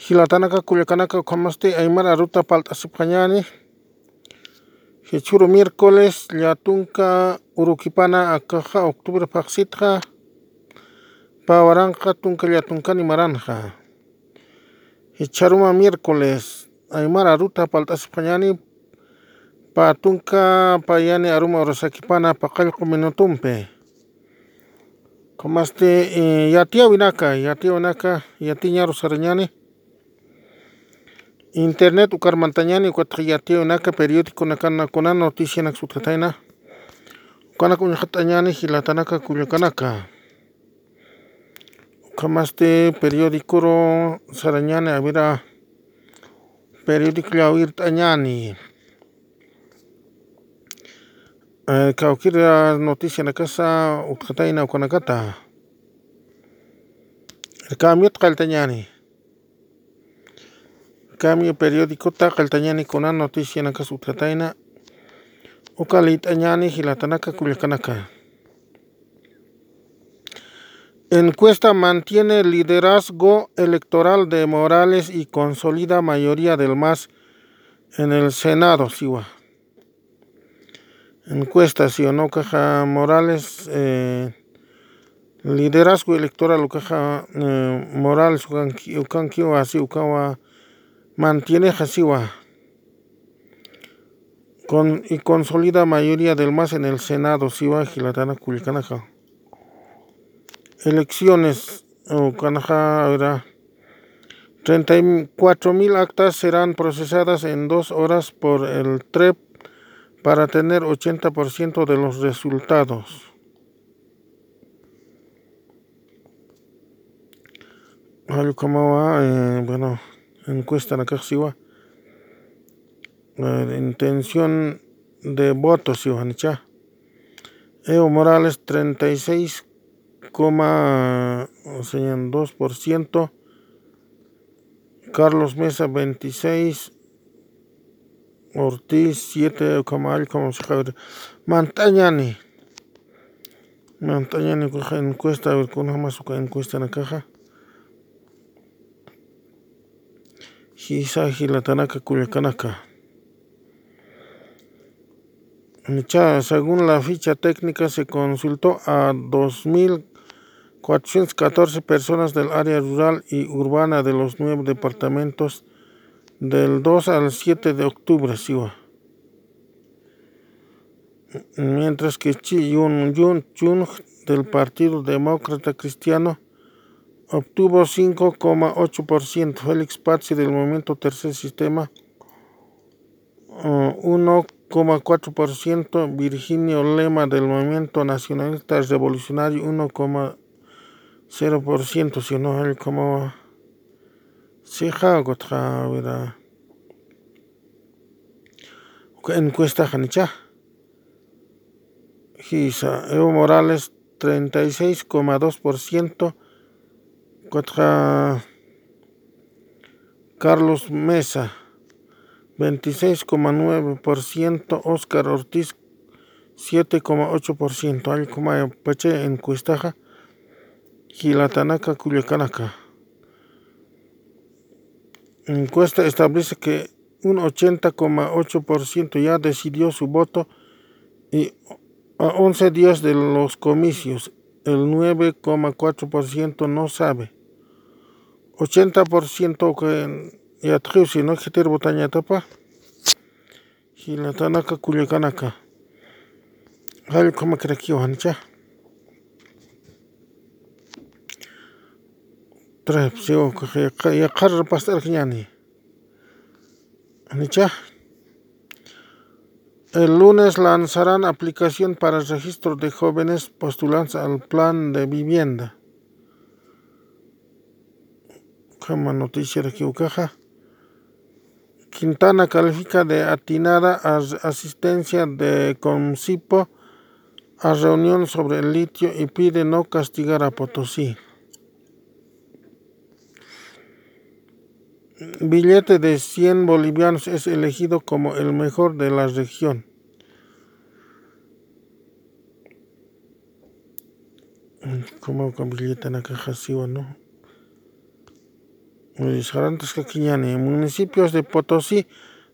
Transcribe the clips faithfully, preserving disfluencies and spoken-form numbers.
Hilatanaka Culiacanaka Comaste Aymara Ruta Paltasipanyani Jichhuro miércoles Liatunka Urukipana Akaja octubre Paxitra Pavaranja Tunka Liatuncani Maranja Jicharuma miércoles Aymara Ruta Paltasipanyani Patunka Payani Aruma Rosakipana Pacalco Minotumpe Comaste Yatiyawinaqqa Yatiyawinaqqa Yatiñaru Sarañani Internet ukar mantañani Yatiyawinaqqa periódico nakana kuna noticia nak sutataina ukana kuñatañani hilatanaka kuñakanaka ukamaste periódico ro sarañani avira periódico yawirtañani eh kaukira noticia nakasa ukataina ukanakata kamiyat qaltañani Cambio periódico taca el tañani con una noticia en casutataina o calitañani gilatanaka culiacanaka. Encuesta mantiene liderazgo electoral de Morales y consolida mayoría del M A S en el Senado. Siwa. Encuesta, si o no, caja Morales, eh, liderazgo electoral, o caja eh, Morales, o canquio, así, o cawa. Mantiene Jasiwa con y consolida mayoría del M A S en el Senado. Siwa Gilatana Culicanaja. Elecciones Ucanaja era treinta y cuatro mil actas serán procesadas en dos horas por el T R E P para tener ochenta por ciento de los resultados. Algo como va, eh, bueno. Encuesta en la caja siwa intención de voto siwa nicha Evo Morales treinta y seis coma dos por ciento Carlos Mesa veintiséis Ortiz siete coma uno Mantañani Mantañani coja encuesta a ver con más encuesta en la caja Hisa Gilatanaka Culiacanaka. Según la ficha técnica se consultó a dos mil cuatrocientas catorce personas del área rural y urbana de los nueve departamentos del dos al siete de octubre. Siwa. Mientras que Chi Yun Yun Chung del Partido Demócrata Cristiano obtuvo cinco coma ocho por ciento, Félix Pazzi del Movimiento Tercer Sistema, uno coma cuatro por ciento, Virginio Lema del Movimiento Nacionalista Revolucionario, uno coma cero por ciento, si no el como se ha ¿verdad? Encuesta Janicha. Gisa, Evo Morales, treinta y seis coma dos por ciento. Contra Carlos Mesa, veintiséis coma nueve por ciento, Oscar Ortiz, siete coma ocho por ciento. Hay como Pache en Cuestaja, Gilatanaka, Culiacanaka. Encuesta establece que un ochenta coma ocho por ciento ya decidió su voto y a once días de los comicios, el nueve coma cuatro por ciento no sabe. ochenta por ciento que ya triu si no quiere votar ni tapa. Gilatanaka Culiacanaka. Hal como creció ancha. Trap si o que ya carro pasar gniani. Ancha. El lunes lanzarán aplicación para el registro de jóvenes postulantes al plan de vivienda. Como noticia de Quiucaja. Quintana califica de atinada a asistencia de Comsipo a reunión sobre el litio y pide no castigar a Potosí. Billete de cien bolivianos es elegido como el mejor de la región. ¿Cómo con billete en la caja? Sí o no. Luis Jarantes Caquiñani, municipios de Potosí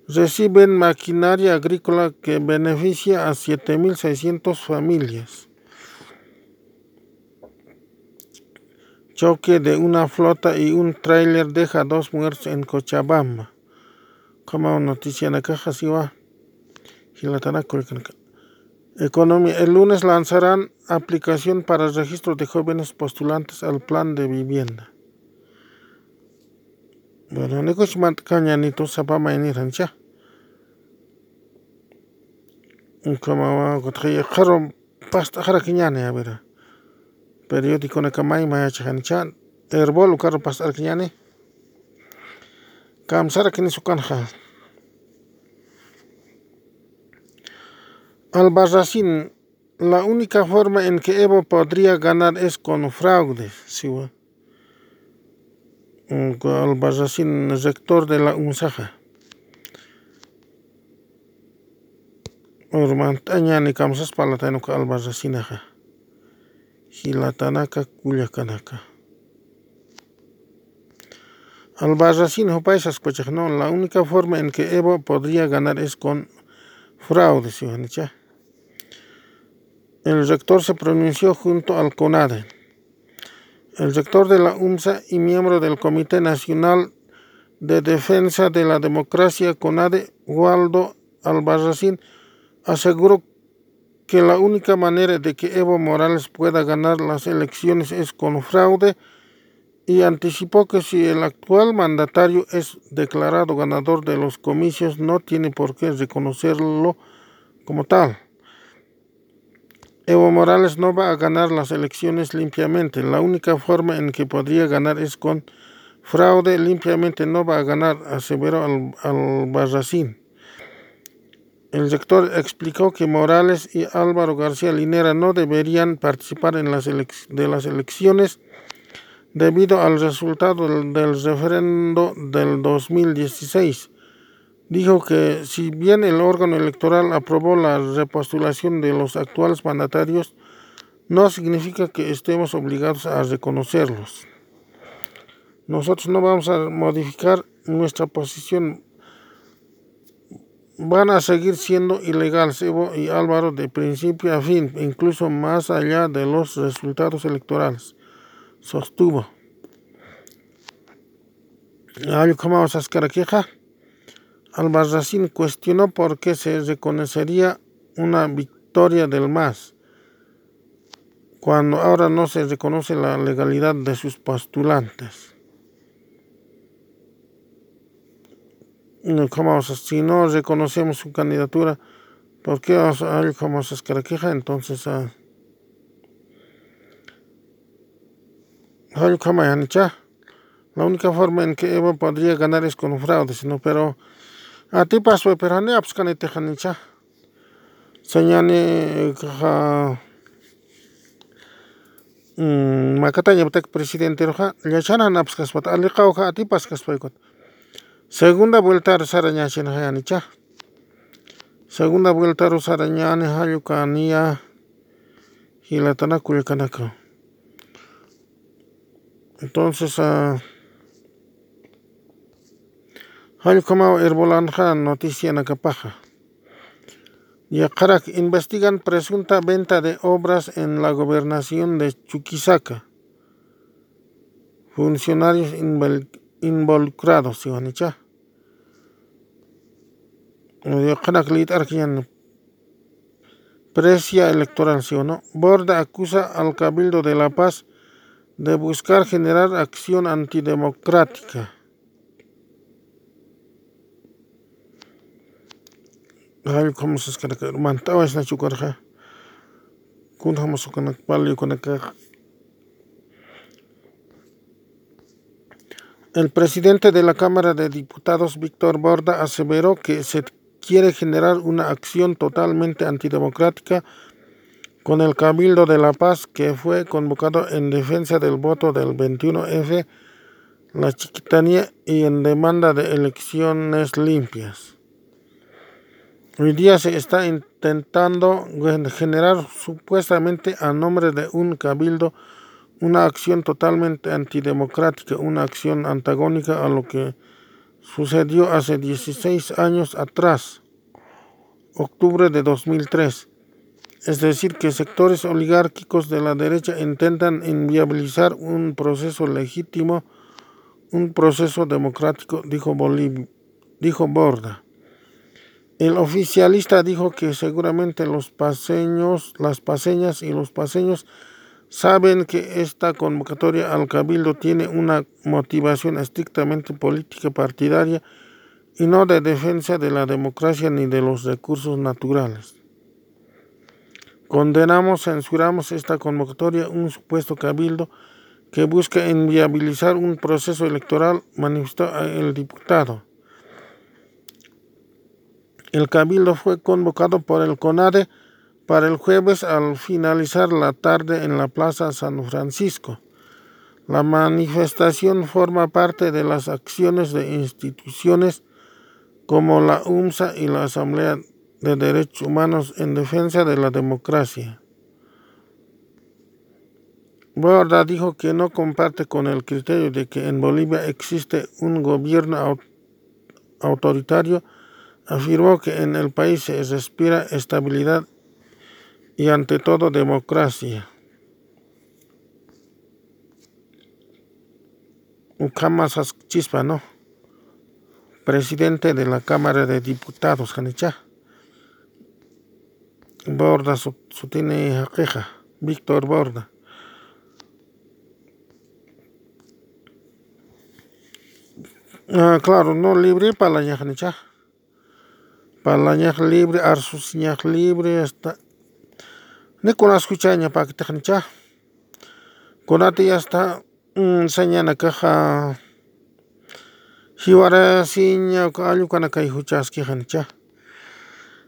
reciben maquinaria agrícola que beneficia a siete mil seiscientas familias. Choque de una flota y un tráiler deja dos muertos en Cochabamba. Como noticia en la caja, si va. Economía. El lunes lanzarán aplicación para registro de jóvenes postulantes al plan de vivienda. Bueno, no es más cañanito, sabama en Irancha. Como va a encontrar, pasta jaraquiñane, a ver. Periódico Nakamai, Mayachanchan, Herbol, Carro Pasta Arquiñane. Kamsara Kinisukanjal. Albarracín, la única forma en que Evo podría ganar es con fraude. ¿Sí? Albarracín, rector de la UNSAJA. Urmantaña ni Kamsas Palatanoca Albarracinaja. Gilatanaka Culiacanaka. Albarracín, Jopaisas Cochajno, la única forma en que Evo podría ganar es con fraude. ¿Sí? El rector se pronunció junto al CONADE. El rector de la UMSA y miembro del Comité Nacional de Defensa de la Democracia CONADE, Waldo Albarracín, aseguró que la única manera de que Evo Morales pueda ganar las elecciones es con fraude y anticipó que si el actual mandatario es declarado ganador de los comicios, no tiene por qué reconocerlo como tal. Evo Morales no va a ganar las elecciones limpiamente. La única forma en que podría ganar es con fraude. Limpiamente no va a ganar, aseveró al, Albarracín. El rector explicó que Morales y Álvaro García Linera no deberían participar en las de las elecciones debido al resultado del, del referendo del dos mil dieciséis. Dijo que si bien el órgano electoral aprobó la repostulación de los actuales mandatarios, no significa que estemos obligados a reconocerlos. Nosotros no vamos a modificar nuestra posición. Van a seguir siendo ilegales Evo y Álvaro de principio a fin, incluso más allá de los resultados electorales, sostuvo. Ayukamao Saskaraqueja. Albarracín cuestionó por qué se reconocería una victoria del M A S, cuando ahora no se reconoce la legalidad de sus postulantes. Como, si no reconocemos su candidatura, ¿por qué hay como se escaraqueja? Entonces, hay como Yanicha. La única forma en que Evo podría ganar es con fraude, sino pero. A ti pasó, pero no es que te janicha. Señane, Macataña, presidente Roja, ya chana napscas, alicauja, a ti pascas, boicot. Segunda vuelta, Saraña, Chenajanicha. Segunda vuelta, Saraña, Hayucania, Gilatana, Culiacanaco. Entonces, a. Uh, Hay como Herbolanja, noticia en Acapaja. Yacarac, investigan presunta venta de obras en la gobernación de Chuquisaca. Funcionarios involucrados, si van a echar. Yacarac, lit arquian. Precia electoral, si o no. Borda acusa al Cabildo de La Paz de buscar generar acción antidemocrática. Hay como se escaraca, mantao es nachucarja. Kunjamos su canapal y conacar. El presidente de la Cámara de Diputados, Víctor Borda, aseveró que se quiere generar una acción totalmente antidemocrática con el Cabildo de La Paz, que fue convocado en defensa del voto del veintiuno efe, la chiquitanía y en demanda de elecciones limpias. Hoy día se está intentando generar supuestamente a nombre de un cabildo una acción totalmente antidemocrática, una acción antagónica a lo que sucedió hace dieciséis años atrás, octubre de dos mil tres. Es decir, que sectores oligárquicos de la derecha intentan inviabilizar un proceso legítimo, un proceso democrático, dijo, Boliv- dijo Borda. El oficialista dijo que seguramente los paseños, las paseñas y los paseños saben que esta convocatoria al Cabildo tiene una motivación estrictamente política partidaria y no de defensa de la democracia ni de los recursos naturales. Condenamos, censuramos esta convocatoria, un supuesto cabildo que busca inviabilizar un proceso electoral, manifestó el diputado. El cabildo fue convocado por el CONADE para el jueves al finalizar la tarde en la Plaza San Francisco. La manifestación forma parte de las acciones de instituciones como la U M S A y la Asamblea de Derechos Humanos en defensa de la democracia. Borda dijo que no comparte con el criterio de que en Bolivia existe un gobierno autoritario. Afirmó que en el país se respira estabilidad y ante todo democracia. Ucamasas Chispa, ¿no? Presidente de la Cámara de Diputados, Janichá. Borda sostiene queja, Víctor Borda. Ah, claro, no libre para la ñajanicha. Para la ñaj libre, arsus ñaj libre, hasta. Nicolás Cuchaña para que te janicha. Conate ya está, señana caja. Jiwara siña, ayucana kai huchas que janicha.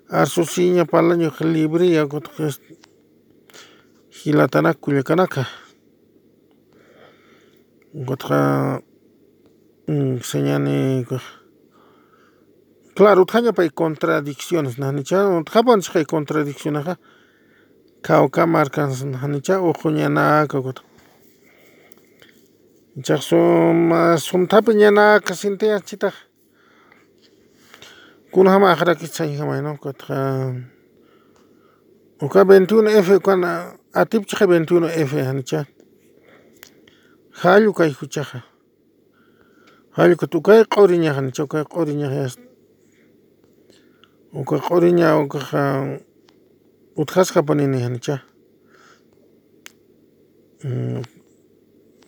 Arsusiña palaño libre ya con gilatana culiacanaca. Gotra señane. Claro, tjaña pa hay contradicciones, nanicha, o tjapan hay contradicciones, ja. Cauca marcas, nanicha, o juñanaca, gotra. Ya son más, son tapiñanaca, sintea, chita. Kuna hama akhara kitsan hama no katra oka veintiuno efe kana atip chha veintiuno efe hancha halu kai huchaha halu kutu kai qorinya hancha kai qorinya has oka qorinya oka utkhas khapanini hancha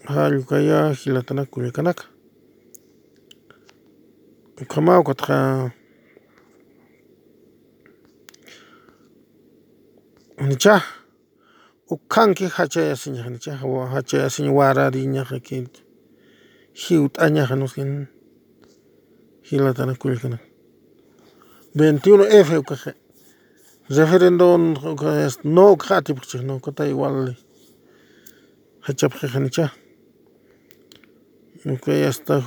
halu kaya hilatana kulikanak kama katra Nicha, ukanki hachaya sinya nicha, hachaya sinya warari nyaha kid. Hiut anyaha nuskin. Hilatana kulikana. veintiuno efe ukaje. Referendo no khati puchik no kota igual. Hachapjeja nicha. Ukaya está.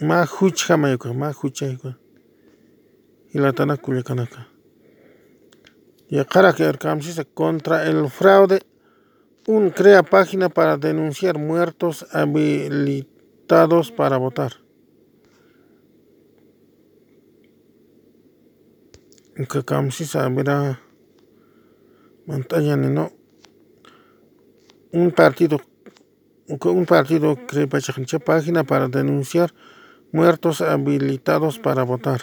Ma huchja mayuka, ma hucha yuka. Hilatana kulikanaka. Y acá que el contra el fraude, un crea página para denunciar muertos habilitados para votar. Que camisa verá montaña no un partido un partido crea página para denunciar muertos habilitados para votar.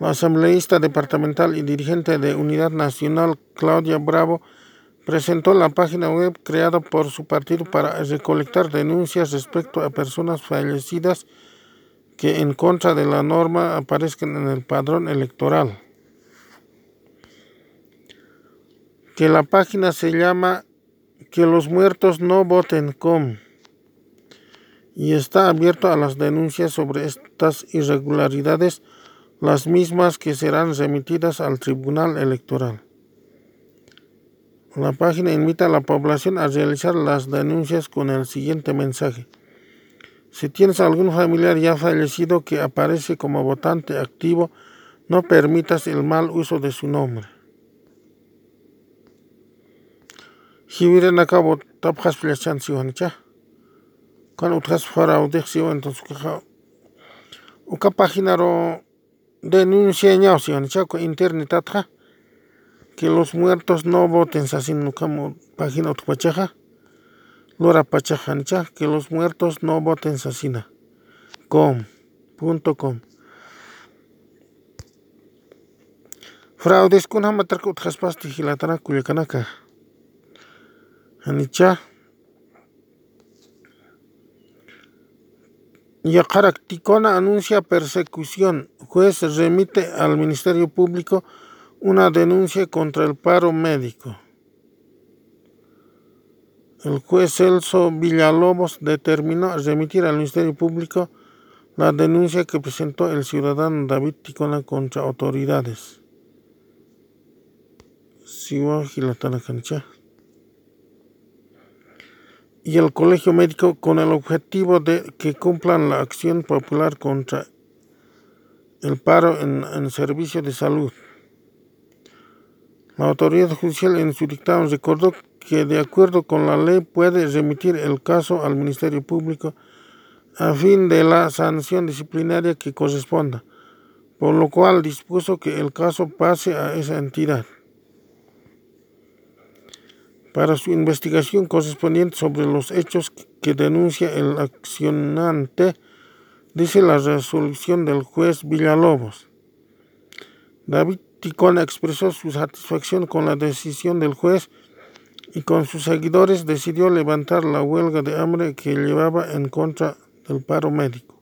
La asambleísta departamental y dirigente de Unidad Nacional, Claudia Bravo, presentó la página web creada por su partido para recolectar denuncias respecto a personas fallecidas que en contra de la norma aparezcan en el padrón electoral. Que la página se llama Que los muertos no voten com y está abierto a las denuncias sobre estas irregularidades, las mismas que serán remitidas al Tribunal Electoral. La página invita a la población a realizar las denuncias con el siguiente mensaje. Si tienes algún familiar ya fallecido que aparece como votante activo, no permitas el mal uso de su nombre. Hiwiranaka bot tapjas flechan siwancha. Kan utjas faraudeh siwanto sukaja. Uka página ro denuncia ñao siwancha ko internetatra. Que los muertos no voten sasinukamo página utpachaja. Lora pachajancha. Que los muertos no voten sasina. Com. Punto com. Fraudes con hamatarka utjaspas tijilatana kulikanaka. Anicha. Yaqarak Ticona anuncia persecución. Juez remite al Ministerio Público una denuncia contra el paro médico. El juez Celso Villalobos determinó remitir al Ministerio Público la denuncia que presentó el ciudadano David Ticona contra autoridades. Y el Colegio Médico con el objetivo de que cumplan la acción popular contra el paro en, en servicio de salud. La autoridad judicial en su dictamen recordó que de acuerdo con la ley puede remitir el caso al Ministerio Público a fin de la sanción disciplinaria que corresponda, por lo cual dispuso que el caso pase a esa entidad para su investigación correspondiente sobre los hechos que denuncia el accionante, dice la resolución del juez Villalobos. David Ticona expresó su satisfacción con la decisión del juez y con sus seguidores decidió levantar la huelga de hambre que llevaba en contra del paro médico.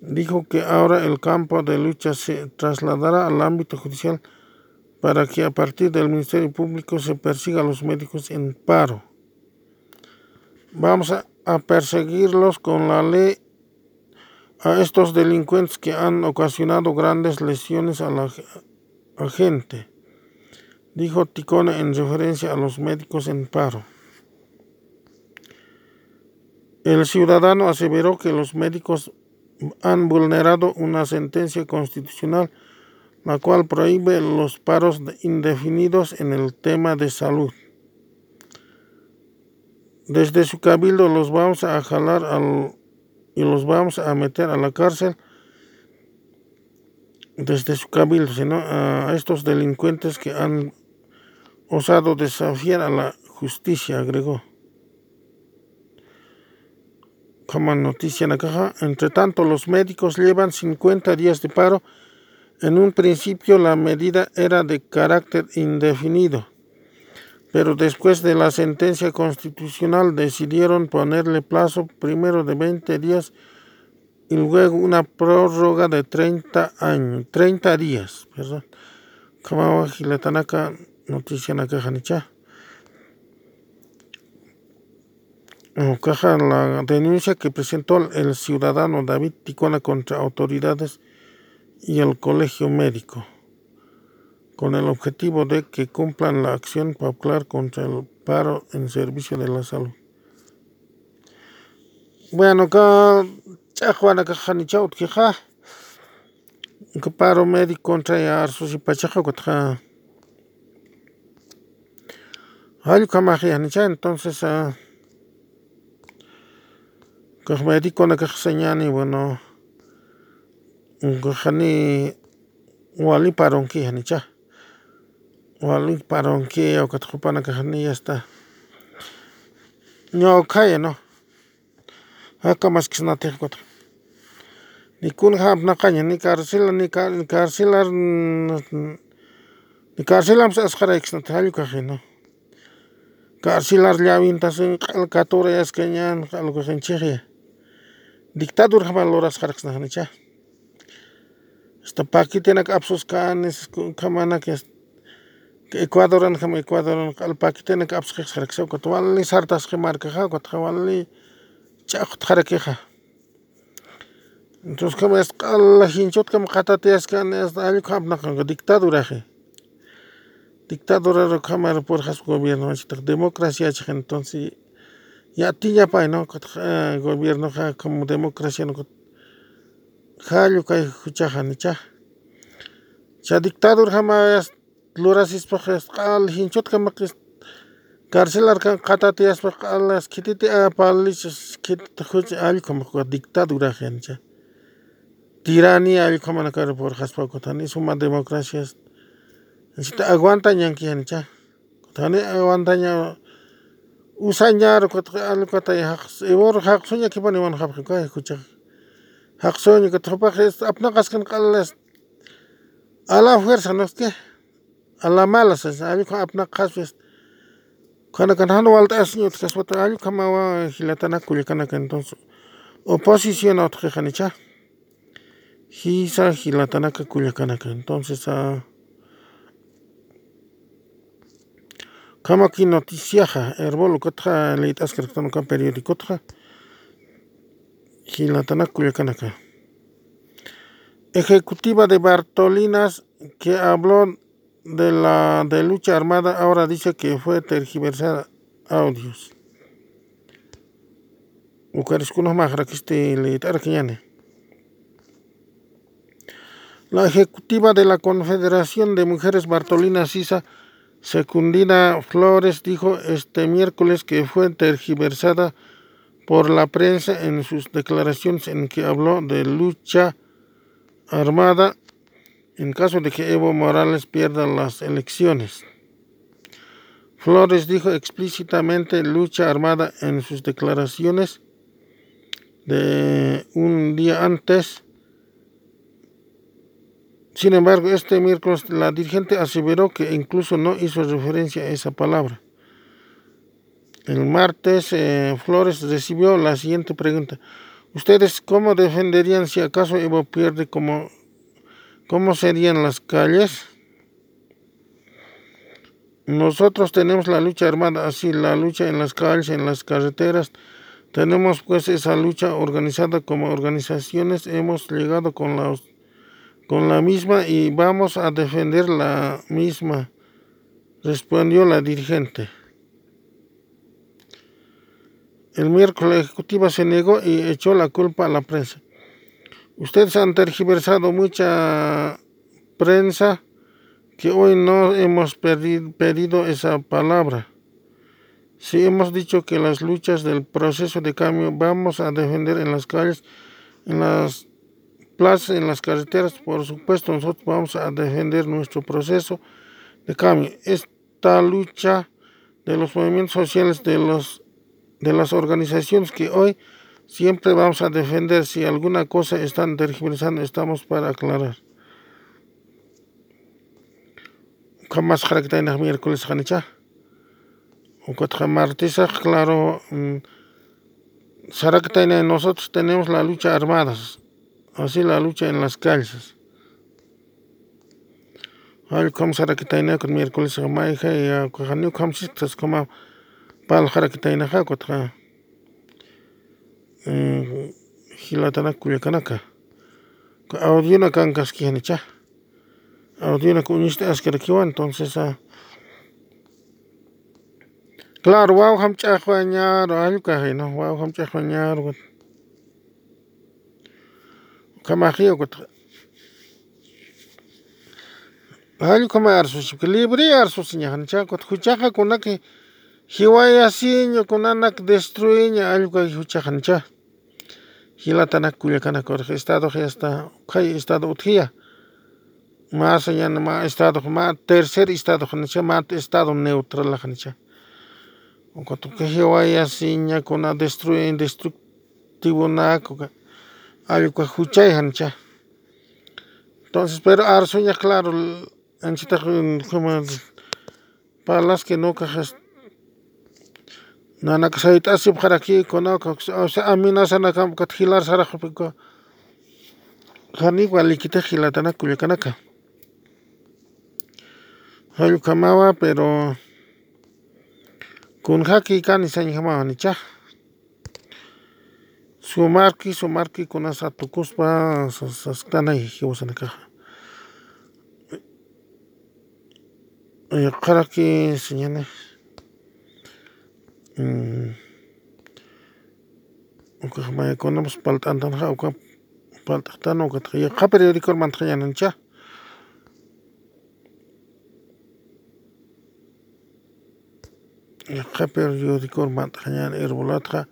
Dijo que ahora el campo de lucha se trasladará al ámbito judicial para que a partir del Ministerio Público se persiga a los médicos en paro. Vamos a, a perseguirlos con la ley a estos delincuentes que han ocasionado grandes lesiones a la a gente, dijo Ticona en referencia a los médicos en paro. El ciudadano aseveró que los médicos han vulnerado una sentencia constitucional la cual prohíbe los paros indefinidos en el tema de salud. Desde su cabildo los vamos a jalar al, y los vamos a meter a la cárcel. Desde su cabildo, sino a estos delincuentes que han osado desafiar a la justicia, agregó. Como noticia en la caja, entre tanto los médicos llevan cincuenta días de paro. En un principio la medida era de carácter indefinido, pero después de la sentencia constitucional decidieron ponerle plazo primero de veinte días y luego una prórroga de treinta años, treinta días, ¿verdad? Como Gilatanaka noticia en la caja nicha. Caja la denuncia que presentó el ciudadano David Ticona contra autoridades y el Colegio Médico, con el objetivo de que cumplan la acción popular contra el paro en servicio de la salud. Bueno, acá chajuana cajanichaut queja, que paro médico contra arsos y pachaja cotja. Hay camajanicha, entonces a que médico na cajañani, bueno. Ungani wali paronki hanicha wali paronki o katjupana kahani ya está no kaya no acá más que nada tengo ni kunha na kanya ni cárcel ni cárcel ni cárcel am saskara exnatal kahino cárcel arliavintas en catorce es kenyan algo senchije dictador jamaloras kharxna hanicha. Esta paqui tiene capsos canes, camana que Ecuadoran, como Ecuadoran, al paqui tiene capsos que exercen, que toman las hartas que marca, que toman las chacotarequeja. Entonces, como es la hinchot, como catateas canes, hay que hablar con dictadura. Dictadura de cámara por su gobierno, democracia, entonces, ya tiña pa, ¿no? Gobierno como democracia, no. Jallo que escuchajan, ya. Ya dictador jamás, loras y espojas, al hinchot que Carcelar catatías para las quitite a palis quit huch al como dictadura gente. Tiranía al como la cara por jaspa cotani suma democracias. Aguanta yanqui gente. Cotani aguanta ya usañar al cotaya ebor jaxoña que paniman japca escucha. Jaxoña que tropa es apna cascan calas a la fuerza no es que a la mala se sabe con apna casas. Cuando ganando al tercer otro caso tal como va hilatana culicana que entonces oposición a otra janicha hisa hilatana que culicana que entonces a como aquí noticiaja herbolo contra leitas que están con periódico contra hilatana culicana que ejecutiva de Bartolinas que habló de la de lucha armada ahora dice que fue tergiversar audios. La ejecutiva de la Confederación de Mujeres Bartolina Sisa Secundina Flores dijo este miércoles que fue tergiversada por la prensa en sus declaraciones en que habló de lucha armada en caso de que Evo Morales pierda las elecciones. Flores dijo explícitamente lucha armada en sus declaraciones de un día antes. Sin embargo, este miércoles la dirigente aseveró que incluso no hizo referencia a esa palabra. El martes, eh, Flores recibió la siguiente pregunta. ¿Ustedes cómo defenderían si acaso Evo pierde como... ¿Cómo serían las calles? Nosotros tenemos la lucha armada, así la lucha en las calles, en las carreteras. Tenemos pues esa lucha organizada como organizaciones. Hemos llegado con la, con la misma y vamos a defender la misma, respondió la dirigente. El miércoles la ejecutiva se negó y echó la culpa a la prensa. Ustedes han tergiversado mucha prensa que hoy no hemos pedido esa palabra. Si hemos dicho que las luchas del proceso de cambio vamos a defender en las calles, en las plazas, en las carreteras, por supuesto nosotros vamos a defender nuestro proceso de cambio. Esta lucha de los movimientos sociales, de, los, de las organizaciones que hoy siempre vamos a defender. Si alguna cosa están tergiversando, estamos para aclarar. Jamás características miércoles Janicha. O cuatro martes, claro. Saractena, nosotros tenemos la lucha armada, así la lucha en las calles. Al como Saractena con miércoles Jamaica y a Janiu Kamsistas como Pal Jaractena Jacotra. Hilatana Kuyakanaka. Audiona Kankasquihanicha. Audiona Kuniste Askarakiwa. Entonces, claro, wow, Hamchahuanyar, Ayukajeno, wow, Hamchahuanyar, Kamajio, Ayukamar, sus equilibriar, sus señalancha, Kuchaja Kunaki. Hiwaya siño con anak destruiña algo y huchajancha. Hilatana Culiacana corre estado hasta hay estado utía. Más allá no más estado más tercer estado jancha más estado neutral jancha. O cuanto que hiwaya siña con a destruir destructivo naco algo huchay jancha. Entonces pero arsoña claro anchita como palas que no cajas. Nana Kasait Asip Haraki, Konaka, Amina Sanakam, Kathilar Sarajapico, Hanigua Likita Hilatana Kulikanaka. Hayukamawa, pero Kunhaki Kani Sanjamanicha. Sumarki, Sumarki Kunasatukuspa, Saskanai, Hiwasanaka. Haraki, señores. Oka hmaya konams paltantan ha oka paltatan oka tria ka periódico mantrianancha يقى periódico matxañane irbolatxa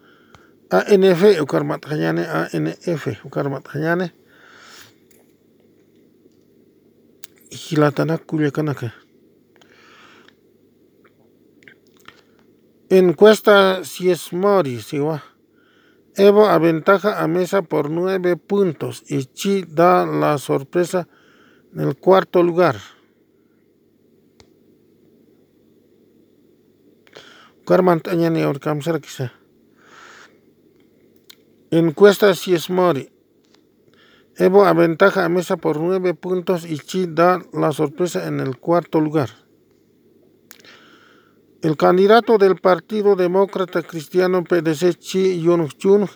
A N F ukar matxañane A N F ukar matxañane hilatana kuliakanaka. Encuesta Siesmori, siwa. Evo aventaja a Mesa por nueve puntos y Chi da la sorpresa en el cuarto lugar. Carmantañani alcanzar quizá. Encuesta Siesmori. Evo aventaja a Mesa por nueve puntos y Chi da la sorpresa en el cuarto lugar. El candidato del Partido Demócrata Cristiano P D C, Chi Yong-chun,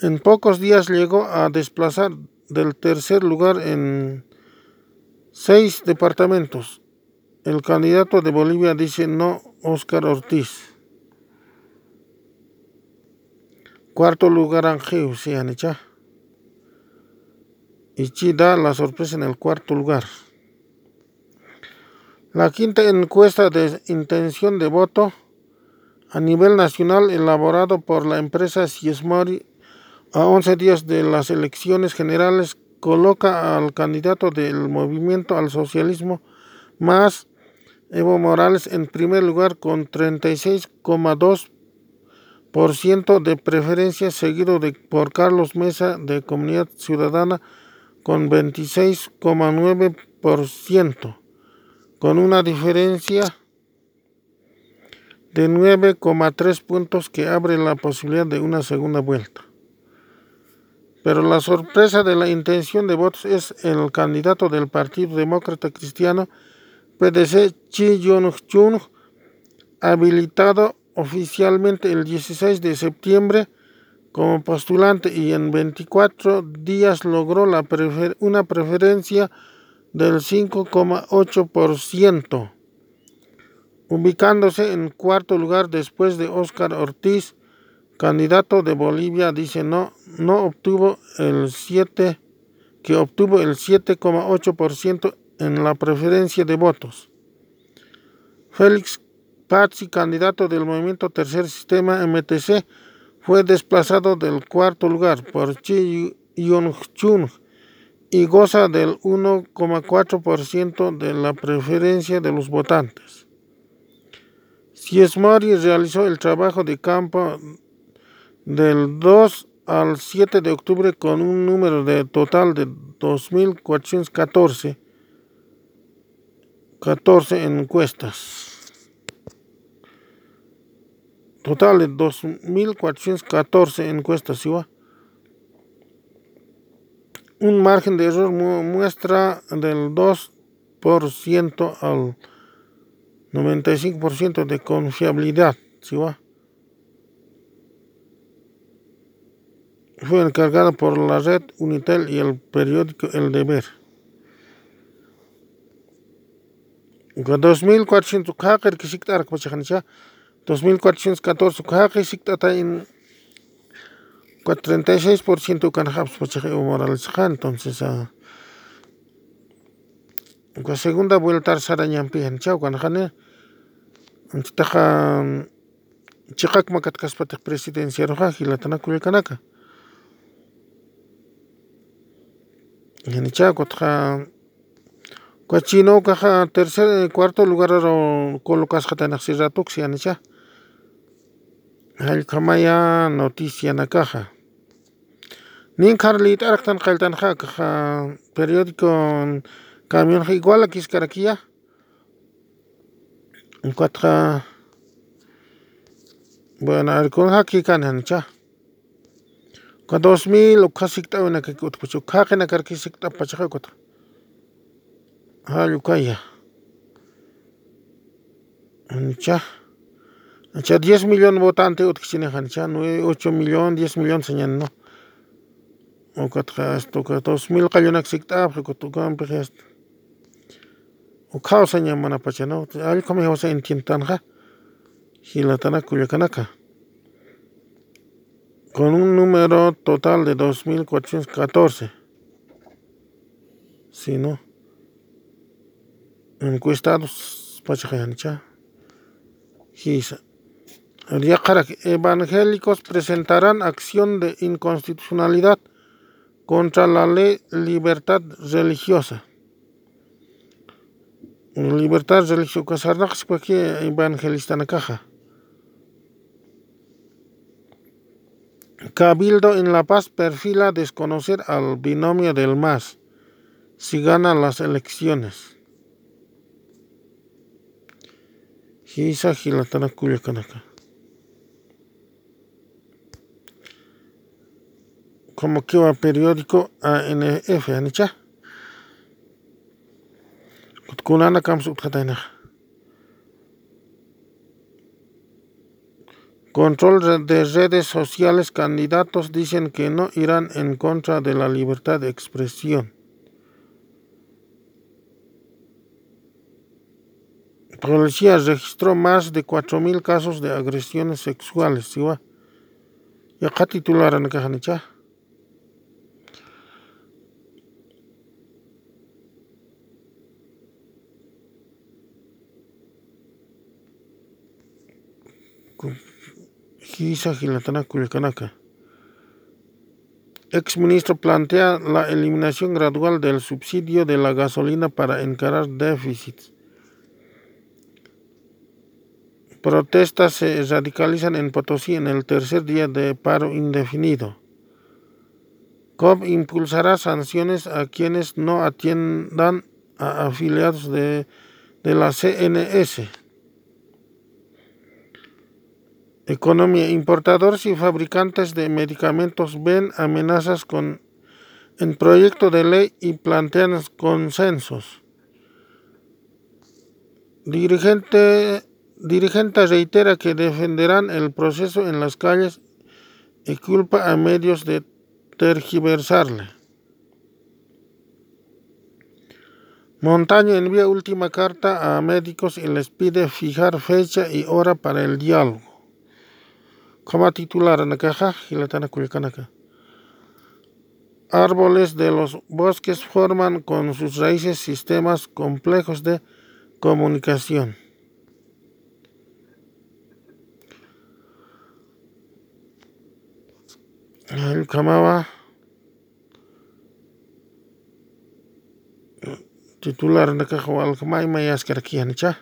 en pocos días llegó a desplazar del tercer lugar en seis departamentos. El candidato de Bolivia dice no, Óscar Ortiz. Cuarto lugar, Angeu, sí, Anecha. Y Chi da la sorpresa en el cuarto lugar. La quinta encuesta de intención de voto a nivel nacional elaborado por la empresa Siesmori a once días de las elecciones generales coloca al candidato del movimiento al socialismo más Evo Morales en primer lugar con treinta y seis coma dos por ciento de preferencia, seguido de, por Carlos Mesa de Comunidad Ciudadana con veintiséis coma nueve por ciento. Con una diferencia de nueve coma tres puntos que abre la posibilidad de una segunda vuelta. Pero la sorpresa de la intención de votos es el candidato del Partido Demócrata Cristiano, P D C, Chi Yong-chun, habilitado oficialmente el dieciséis de septiembre como postulante y en veinticuatro días logró la prefer- una preferencia del cinco coma ocho por ciento, ubicándose en cuarto lugar después de Óscar Ortiz, candidato de Bolivia, dice no, no obtuvo el siete, que obtuvo el siete coma ocho por ciento en la preferencia de votos. Félix Pazzi, candidato del movimiento Tercer Sistema M T C, fue desplazado del cuarto lugar por Chi Yong-chun y goza del uno coma cuatro por ciento de la preferencia de los votantes. Siesmori realizó el trabajo de campo del dos al siete de octubre con un número de total de dos mil cuatrocientas catorce catorce encuestas. Total de dos mil cuatrocientas catorce encuestas, ¿sí va? Un margen de error muestra del dos por ciento al noventa y cinco por ciento de confiabilidad. ¿Sí va? Fue encargada por la red Unitel y el periódico El Deber. dos mil cuatrocientas catorce treinta y seis por ciento canjaps pachaje Evo Morales Khan, entonces a la segunda vuelta sarañan pijan chau canjane antaja chikak makatkas patek presidencia roja hilatana kulikanaka yani chau kotja kuachino kaja tercer cuarto lugar ro colokas jatanaxiratuxi yani chau el camaya noticia na caja. Nin Carlit Arctan Kaltan Hak, periódico camión igual a Kiscaraquía. En cuatro. Bueno, el con Haki Canancha. Con dos mil o casi está una que cucho caja en carquisicta pachacota. Ayucaya. Ancha. diez millones votantes, ocho millones, diez millones, señal, no. O dos mil cayones que O caos, señal, manapacha, no. Al como yo se entiendan, Gilatana Culiacanaca. Con un número total de dos mil cuatrocientas catorce. Si no. Encuestados, pachajancha. Gisa. evangélicos presentarán acción de inconstitucionalidad contra la ley libertad religiosa. Libertad religiosa, que sardax, porque evangelista na caja. Cabildo en La Paz perfila desconocer al binomio del M A S si gana las elecciones. Hisa Gilatana Culiacanaca. Como que va periódico A N F, ¿anicha? Kunana Kamsutjatana. Control de redes sociales. Candidatos dicen que no irán en contra de la libertad de expresión. Policía registró más de cuatro mil casos de agresiones sexuales. ¿Sí va? ¿Y acá titularan que hanicha? Hisa Gilatana Culiacanaca. Ex ministro plantea la eliminación gradual del subsidio de la gasolina para encarar déficits. Protestas se radicalizan en Potosí en el tercer día de paro indefinido. C O B impulsará sanciones a quienes no atiendan a afiliados de, de la C N S. Economía. Importadores y fabricantes de medicamentos ven amenazas con el proyecto de ley y plantean consensos. Dirigente, dirigente reitera que defenderán el proceso en las calles y culpa a medios de tergiversarle. Montaño envía última carta a médicos y les pide fijar fecha y hora para el diálogo. Como titular en la caja, Gilatana Culiacanaca. Árboles de los bosques forman con sus raíces sistemas complejos de comunicación. El Camaba. Titular en la caja, o Alcamay Mayascarquianicha.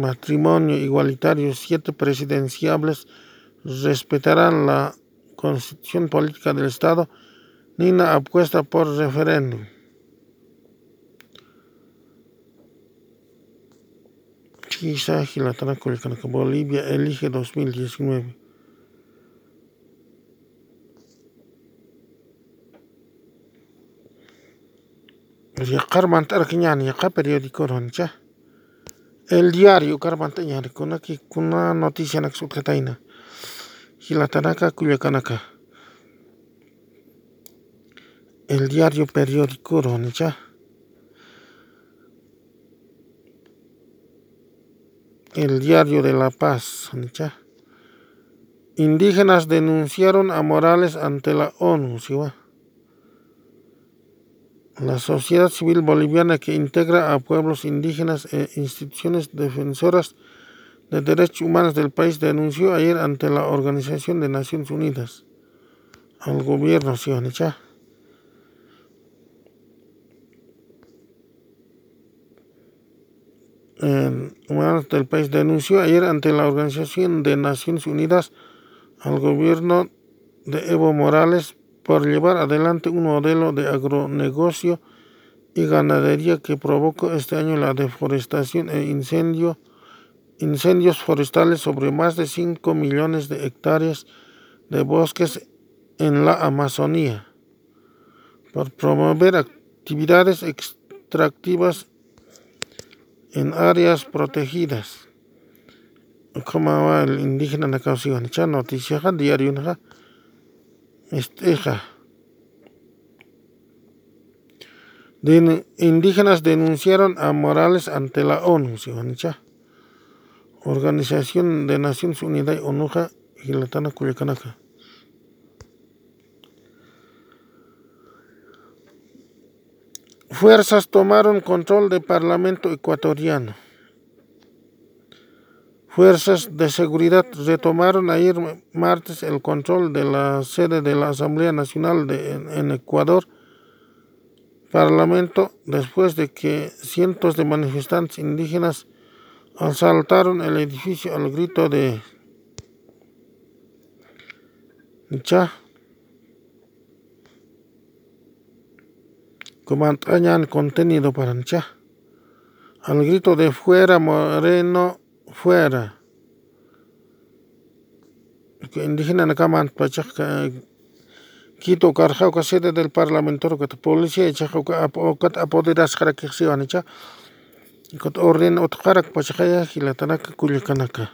Matrimonio igualitario, siete presidenciables respetarán la constitución política del Estado. Nina apuesta por referéndum. Chisa Gilatana Culiacanaca. Bolivia elige dos mil diecinueve. Yakar mantarquiñan, yakar periódico roncha. El diario Carmantaña, con aquí una noticia en la subjetaina. Gilatanaca, Culiacanaca. El diario periódico Ronicha. El diario de La Paz, Ronicha. Indígenas denunciaron a Morales ante la ONU, ¿sí va? La sociedad civil boliviana que integra a pueblos indígenas e instituciones defensoras de derechos humanos del país denunció ayer ante la Organización de Naciones Unidas al gobierno sionista. Eh, humanos del país denunció ayer ante la Organización de Naciones Unidas al gobierno de Evo Morales por llevar adelante un modelo de agronegocio y ganadería que provocó este año la deforestación e incendio, incendios forestales sobre más de cinco millones de hectáreas de bosques en la Amazonía, por promover actividades extractivas en áreas protegidas. Como va el indígena en la causa, noticia diario, ¿no? Esteja. Den, indígenas denunciaron a Morales ante la ONU, ¿sí? Organización de Naciones Unidas, ONUJA, Gilatana Culiacanaca. Fuerzas tomaron control del Parlamento ecuatoriano. Fuerzas de seguridad retomaron ayer martes el control de la sede de la Asamblea Nacional de, en, en Ecuador, Parlamento, después de que cientos de manifestantes indígenas asaltaron el edificio al grito de Ncha, como añaden contenido para Ncha, al grito de fuera Moreno, fuera. Indígena Nakamant Pachak Quito Carjao Casete del Parlamento, que la policía apoderas caracterizadas, que orden otjarak Pachaya y la Tanaka Culicanaka.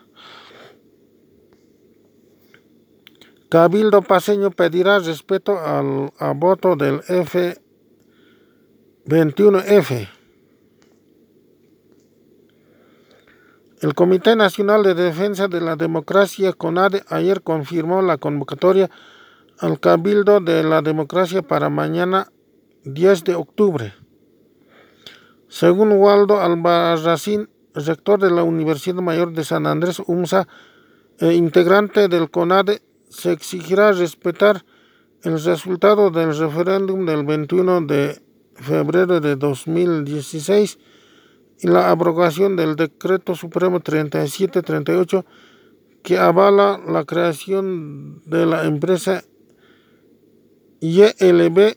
Cabildo Paseño pedirá respeto al voto del F veintiuno F. El Comité Nacional de Defensa de la Democracia, CONADE, ayer confirmó la convocatoria al Cabildo de la Democracia para mañana diez de octubre. Según Waldo Albarracín, rector de la Universidad Mayor de San Andrés, U M S A, e integrante del CONADE, se exigirá respetar el resultado del referéndum del veintiuno de febrero de dos mil dieciséis y la abrogación del Decreto Supremo treinta y siete treinta y ocho que avala la creación de la empresa Y L B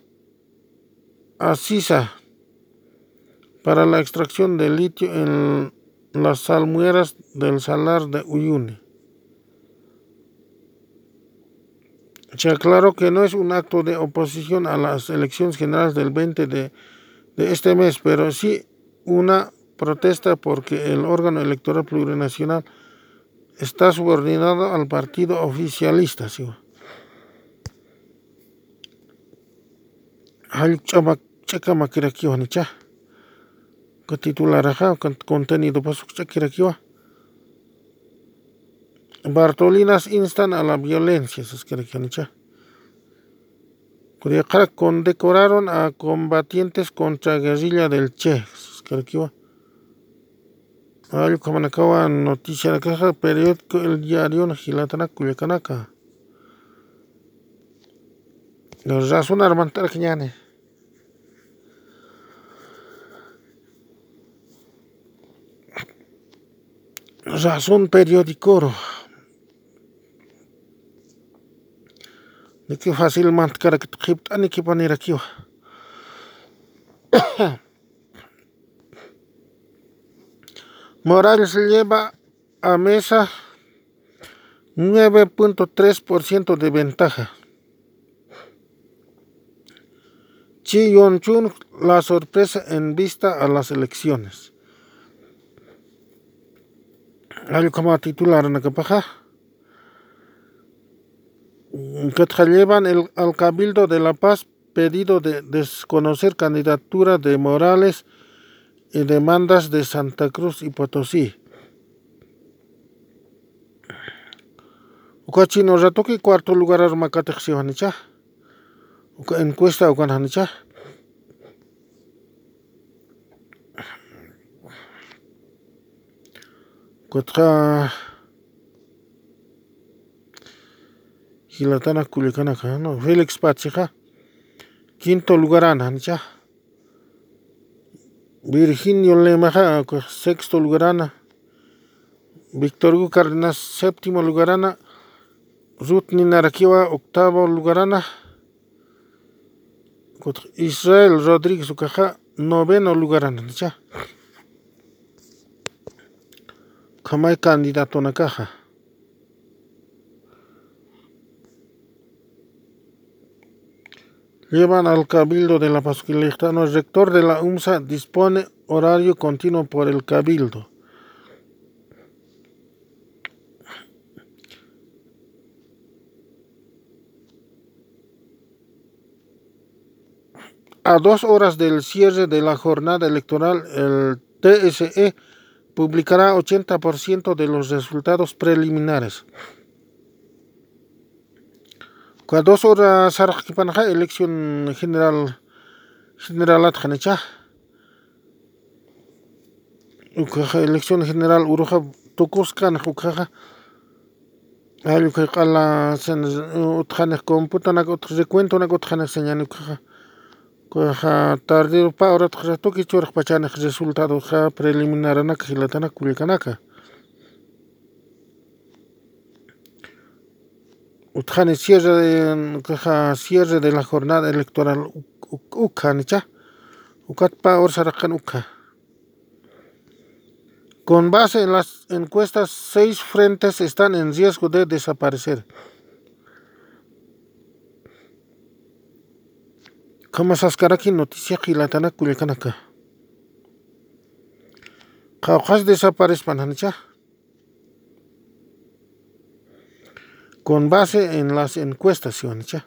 Asisa para la extracción de litio en las salmueras del Salar de Uyuni. Se aclaró que no es un acto de oposición a las elecciones generales del veinte de, de este mes, pero sí una protesta porque el órgano electoral plurinacional está subordinado al partido oficialista. Hayuk chakama kirakiwa ni cha. Katitularaja, contenido pasuk chakirakiwa. Bartolinas instan a la violencia. Condecoraron a combatientes contra guerrilla del Che. Ay, como me acaba noticia la caja, periódico El Diario Najilatana Culiacanaca. Los razón armantar quiñane. Razón periódico. De que fácilmente cara que Egipto ani que poner aquí. Morales lleva a mesa nueve punto tres por ciento de ventaja. Chi Yong-chun la sorpresa en vista a las elecciones. Algo como titular en la capaja. Que llevan el, al Cabildo de La Paz pedido de desconocer candidatura de Morales y demandas de Santa Cruz y Potosí. Uca chino ratoki cuarto lugar armacatexionicha. Uca encuesta ucananicha. Cuatra Gilatana Culiacanaca, no, Félix Pacheca. Quinto lugar ananicha. Virginio Lemaja, sexto lugarana. Víctor Hugo Cárdenas, séptimo lugarana. Ruth Ninarakiwa, octavo lugarana. Israel Rodríguez Ucaja, noveno lugarana. Jamai candidato na caja. Llevan al Cabildo de La Paz. El rector de la U M S A dispone horario continuo por el Cabildo. A dos horas del cierre de la jornada electoral, el T S E publicará ochenta por ciento de los resultados preliminares. Cada dos horas, Sarah Kipanaja, elección general, generalat Hanecha. ucaja elección general uruja tucuscan ucaja hay ucaja la sen utjanes computa na otros recuento na otros señan ucaja ucaja tarde o pa ahora otros toque chorro pachanes resultados ja preliminar na que la tana culicanaca utjane cierre de ucaja cierre de la jornada electoral ucanicha ucat pa or saracan uca. Con base en las encuestas, seis frentes están en riesgo de desaparecer. Como sascaraki noticia gilatana culicanaka. Caucas desaparezpan hancha. Con base en las encuestas, hancha.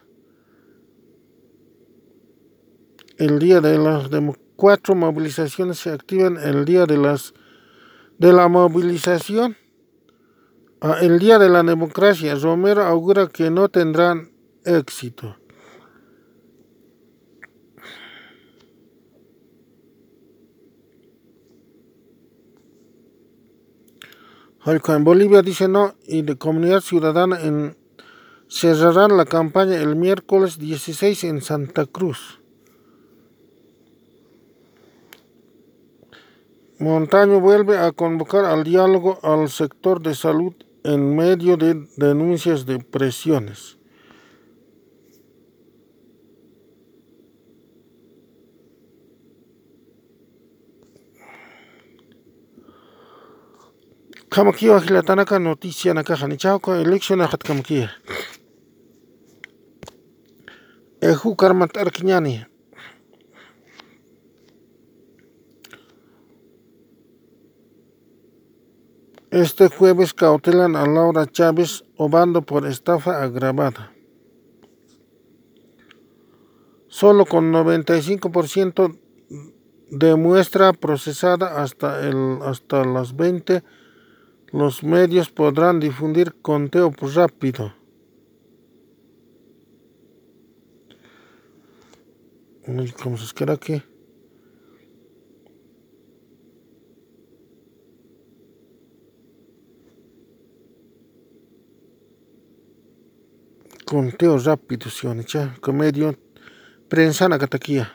El día de las demo- cuatro movilizaciones se activan el día de las de la movilización. El día de la democracia, Romero augura que no tendrán éxito. En Bolivia dice no y de Comunidad Ciudadana en, cerrarán la campaña el miércoles dieciséis en Santa Cruz. Montaño vuelve a convocar al diálogo al sector de salud en medio de denuncias de presiones. Kamakiwa Gilatanaka noticia na caja nichauco elección a Hatkamakia. Eju Karmatar Kiñani. Este jueves cautelan a Laura Chávez Obando por estafa agravada. Solo con noventa y cinco por ciento de muestra procesada hasta, el, hasta las veinte, los medios podrán difundir conteo rápido. ¿Cómo se escribe aquí? Conteo rápido, Sionicha, comedio prensa en Acataquía.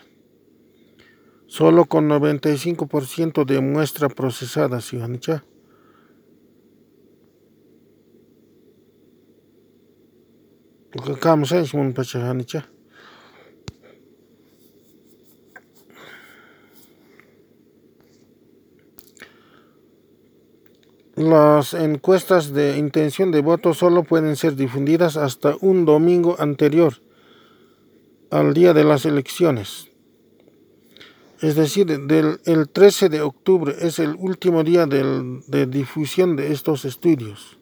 Solo con noventa y cinco por ciento de muestra procesada, Sionicha. Acá es un pachajanicha. Las encuestas de intención de voto solo pueden ser difundidas hasta un domingo anterior al día de las elecciones. Es decir, del, el trece de octubre es el último día del, de difusión de estos estudios.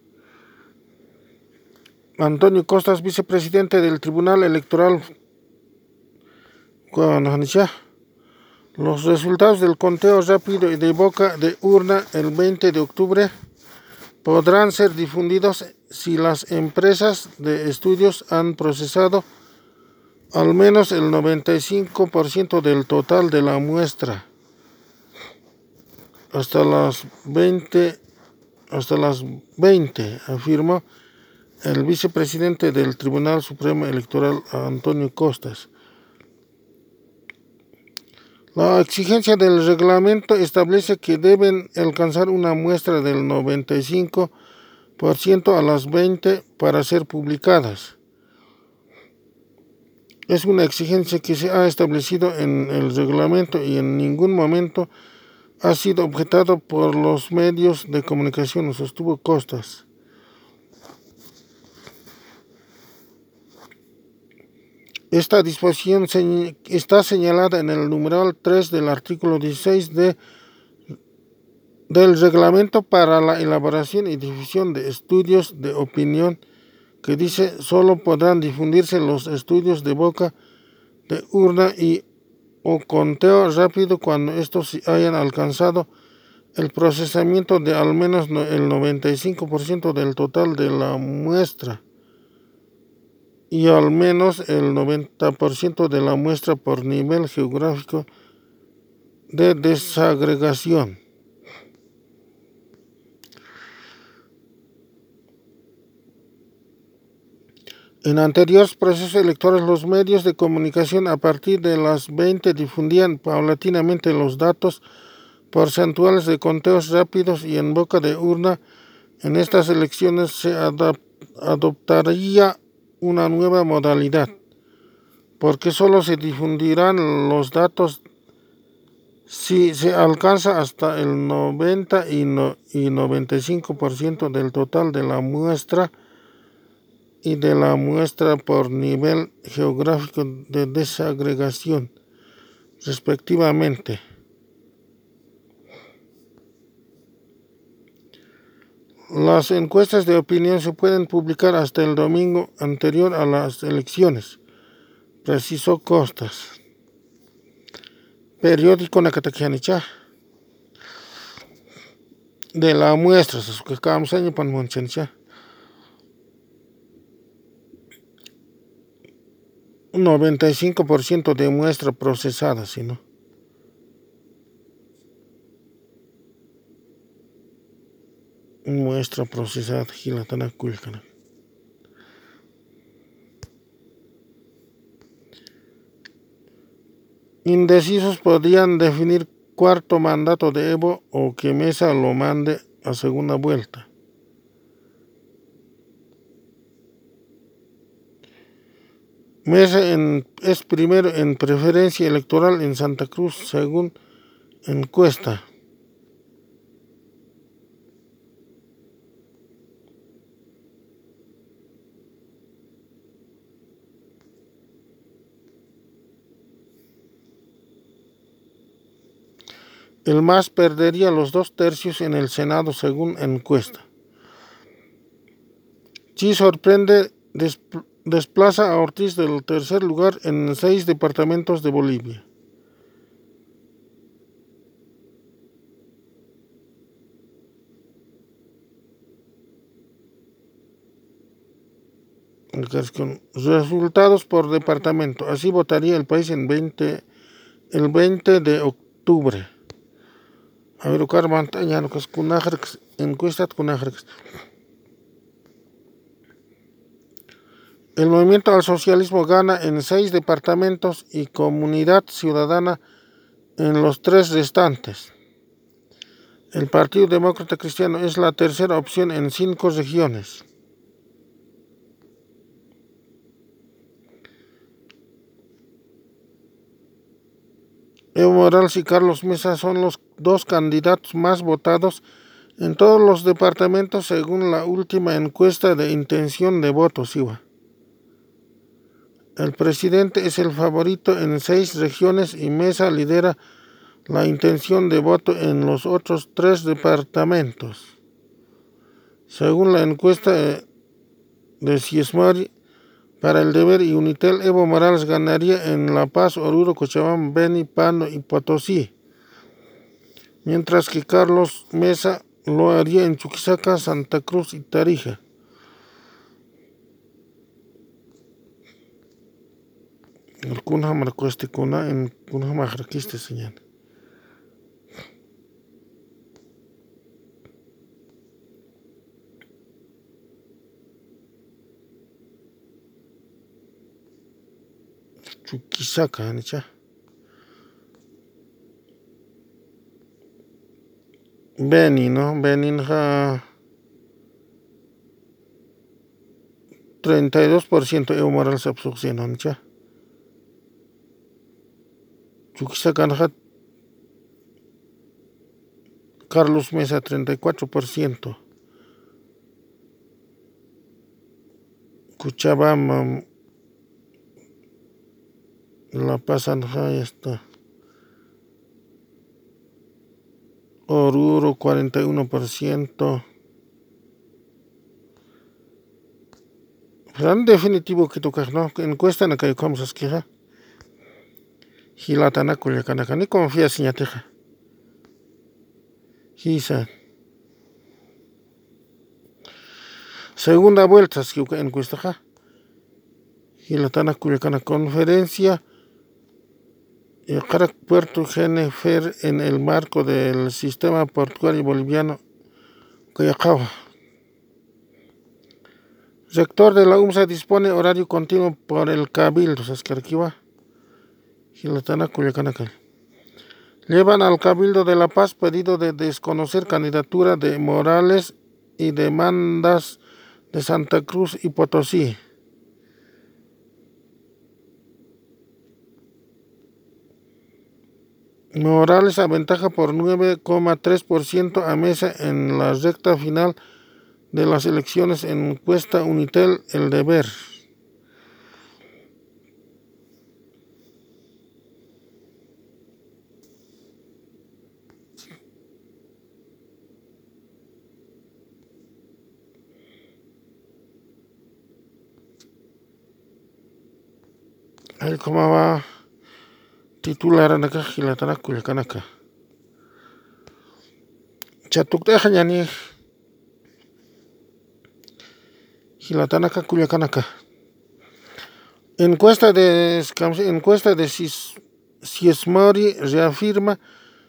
Antonio Costas, vicepresidente del Tribunal Electoral. Los resultados del conteo rápido y de boca de urna el veinte de octubre podrán ser difundidos si las empresas de estudios han procesado al menos el noventa y cinco por ciento del total de la muestra hasta las veinte, hasta las veinte, afirmó el vicepresidente del Tribunal Supremo Electoral, Antonio Costas. La exigencia del reglamento establece que deben alcanzar una muestra del noventa y cinco por ciento a las veinte para ser publicadas. Es una exigencia que se ha establecido en el reglamento y en ningún momento ha sido objetado por los medios de comunicación, sostuvo Costas. Esta disposición se, está señalada en el numeral tres del artículo dieciséis de, del Reglamento para la elaboración y difusión de estudios de opinión, que dice solo podrán difundirse los estudios de boca de urna y o conteo rápido cuando estos hayan alcanzado el procesamiento de al menos el noventa y cinco por ciento del total de la muestra y al menos el noventa por ciento de la muestra por nivel geográfico de desagregación. En anteriores procesos electorales, los medios de comunicación a partir de las veinte difundían paulatinamente los datos porcentuales de conteos rápidos y en boca de urna. En estas elecciones se adap- adoptaría una nueva modalidad, porque solo se difundirán los datos si se alcanza hasta el noventa y, no, y noventa y cinco por ciento del total de la muestra y de la muestra por nivel geográfico de desagregación, respectivamente. Las encuestas de opinión se pueden publicar hasta el domingo anterior a las elecciones, precisó Costas. Periódico Nakatakianicha de la muestra, que Kamsaña Panmonsencha. noventa y cinco por ciento de muestra procesada, sino. Muestra procesada, Gilatana Kulkana. Indecisos podrían definir cuarto mandato de Evo o que Mesa lo mande a segunda vuelta. Mesa en, es primero en preferencia electoral en Santa Cruz, según encuesta. El M A S perdería los dos tercios en el Senado, según encuesta. Sí sorprende, desp- desplaza a Ortiz del tercer lugar en seis departamentos de Bolivia. Resultados por departamento. Así votaría el país en veinte, el veinte de octubre. A ver, Carmen, ya no es Kunajerx, encuesta Kunajerx. El movimiento al socialismo gana en seis departamentos y Comunidad Ciudadana en los tres restantes. El Partido Demócrata Cristiano es la tercera opción en cinco regiones. Evo Morales y Carlos Mesa son los dos candidatos más votados en todos los departamentos según la última encuesta de intención de votos I V A. El presidente es el favorito en seis regiones y Mesa lidera la intención de voto en los otros tres departamentos. Según la encuesta de Ciesmari, para El Deber y Unitel, Evo Morales ganaría en La Paz, Oruro, Cochabamba, Beni, Pano y Potosí, mientras que Carlos Mesa lo haría en Chuquisaca, Santa Cruz y Tarija. El Kunhamar cueste Kuna en Kunhamar jarquiste señal. Chuquisaca, ¿nicha? Beni, ¿no? Beni, ja. treinta y dos por ciento Evo Morales absorción, ¿nicha? Chuquisaca, ¿nicha? Carlos Mesa, treinta y cuatro por ciento. Cochabamba. La Paz, Anja, ya está. Oruro, cuarenta y uno por ciento. Plan definitivo que toca, ¿no? Encuesta en la que vamos a esquivar. Gilatana, Culiacanaca, ni confía, señateja. Gisa. Segunda vuelta, es que encuesta. Gilatana, Culiacanaca, conferencia. El Puerto Genefer en el marco del sistema portuario boliviano Cuyacaba. Rector de la U M S A dispone horario continuo por el cabildo. Sascarquiva, Gilatana, Cuyacanacal. Llevan al Cabildo de La Paz pedido de desconocer candidatura de Morales y demandas de Santa Cruz y Potosí. Morales aventaja por nueve coma tres por ciento a Mesa en la recta final de las elecciones en encuesta Unitel El Deber. Ahí cómo va. Titular acá, Gilatana, Culiacán acá. Chatucteja yani. Gilatana acá, Culiacán acá. Encuesta de encuesta de Sismori reafirma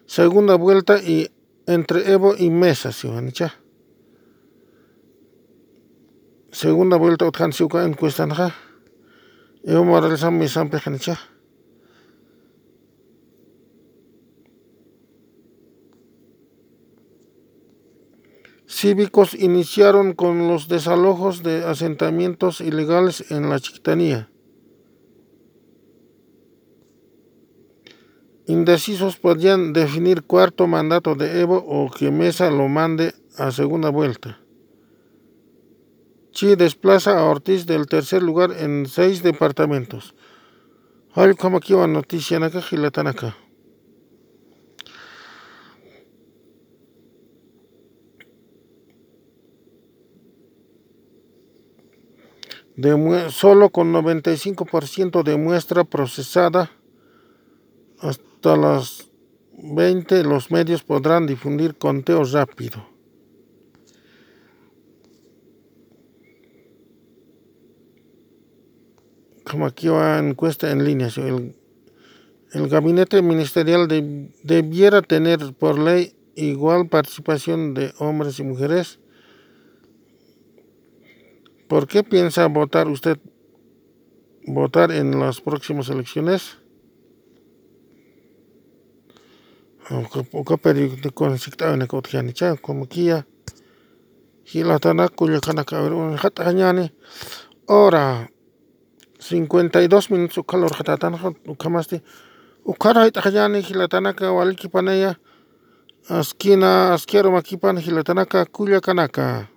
segunda vuelta y entre Evo y Mesa, si van ya. Segunda vuelta otran siuka encuesta acá. Evo Morales a Mesa pejancha. Cívicos iniciaron con los desalojos de asentamientos ilegales en la Chiquitanía. Indecisos podrían definir cuarto mandato de Evo o que Mesa lo mande a segunda vuelta. Chi desplaza a Ortiz del tercer lugar en seis departamentos. Hoy como aquí va noticia acá, Gilatana acá. De, solo con noventa y cinco por ciento de muestra procesada hasta las veinte los medios podrán difundir conteo rápido. Como aquí va encuesta en línea, el, el gabinete ministerial de, debiera tener por ley igual participación de hombres y mujeres. ¿Por qué piensa votar usted votar en las próximas elecciones? Ahora, cincuenta y dos minutos calor jamasti. Ukara itajani Gilatanaka waliki panaya. Askina askero makipan Gilatanaka Culiacanaka.